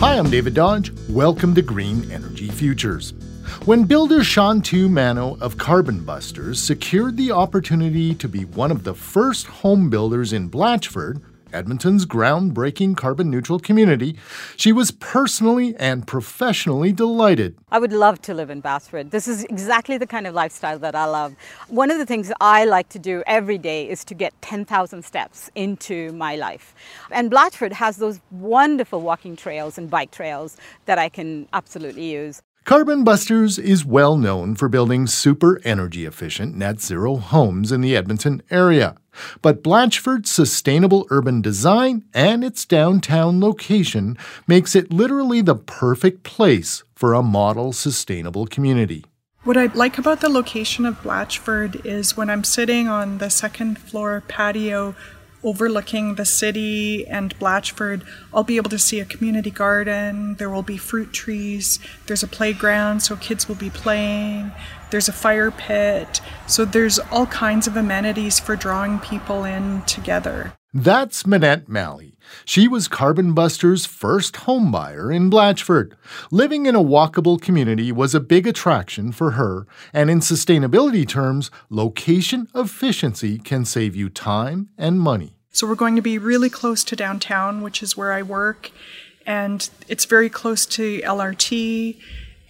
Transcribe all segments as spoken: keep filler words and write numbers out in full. Hi, I'm David Dodge. Welcome to Green Energy Futures. When builder Sean Tu Mano of Carbon Busters secured the opportunity to be one of the first home builders in Blatchford, Edmonton's groundbreaking carbon-neutral community, she was personally and professionally delighted. I would love to live in Blatchford. This is exactly the kind of lifestyle that I love. One of the things I like to do every day is to get ten thousand steps into my life. And Blatchford has those wonderful walking trails and bike trails that I can absolutely use. Carbon Busters is well known for building super energy-efficient net-zero homes in the Edmonton area. But Blatchford's sustainable urban design and its downtown location makes it literally the perfect place for a model sustainable community. What I like about the location of Blatchford is when I'm sitting on the second floor patio overlooking the city and Blatchford, I'll be able to see a community garden. There will be fruit trees. There's a playground, so kids will be playing. There's a fire pit. So there's all kinds of amenities for drawing people in together. That's Manette Malley. She was Carbon Busters' first homebuyer in Blatchford. Living in a walkable community was a big attraction for her, and in sustainability terms, location efficiency can save you time and money. So we're going to be really close to downtown, which is where I work, and it's very close to L R T,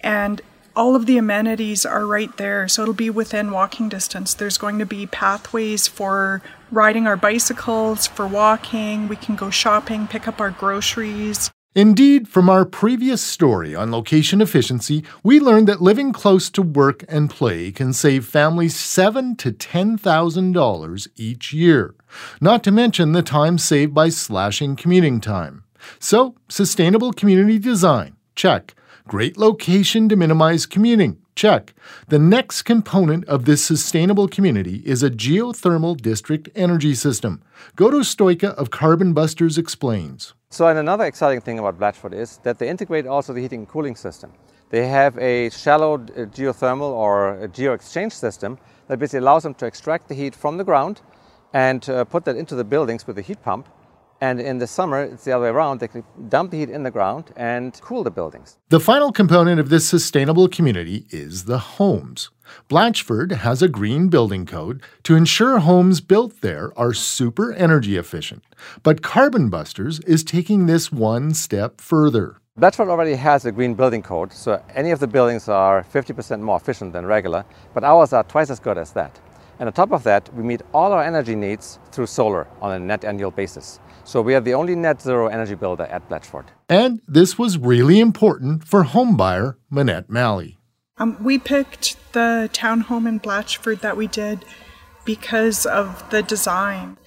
and all of the amenities are right there, so it'll be within walking distance. There's going to be pathways for riding our bicycles, for walking. We can go shopping, pick up our groceries. Indeed, from our previous story on location efficiency, we learned that living close to work and play can save families seven thousand dollars to ten thousand dollars each year, not to mention the time saved by slashing commuting time. So, sustainable community design, check. Great location to minimize commuting, check. The next component of this sustainable community is a geothermal district energy system. Godo Stoica of Carbon Busters explains. So and another exciting thing about Blatchford is that they integrate also the heating and cooling system. They have a shallow geothermal or geo-exchange system that basically allows them to extract the heat from the ground and uh, put that into the buildings with a heat pump. And in the summer, it's the other way around. They can dump the heat in the ground and cool the buildings. The final component of this sustainable community is the homes. Blatchford has a green building code to ensure homes built there are super energy efficient. But Carbon Busters is taking this one step further. Blatchford already has a green building code, so any of the buildings are fifty percent more efficient than regular, but ours are twice as good as that. And on top of that, we meet all our energy needs through solar on a net annual basis. So we are the only net zero energy builder at Blatchford. And this was really important for homebuyer Manette Malley. Um, we picked the townhome in Blatchford that we did because of the design.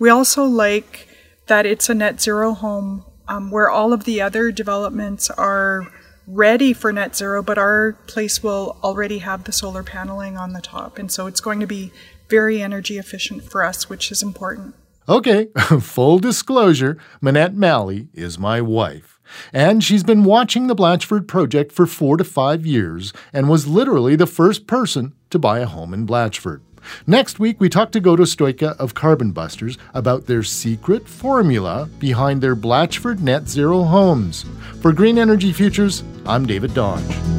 We also like that it's a net zero home um, where all of the other developments are ready for net zero, but our place will already have the solar paneling on the top. And so it's going to be very energy efficient for us, which is important. Okay, full disclosure, Manette Malley is my wife. And she's been watching the Blatchford project for four to five years and was literally the first person to buy a home in Blatchford. Next week, we talk to Godo Stoica of Carbon Busters about their secret formula behind their Blatchford net zero homes. For Green Energy Futures, I'm David Dodge.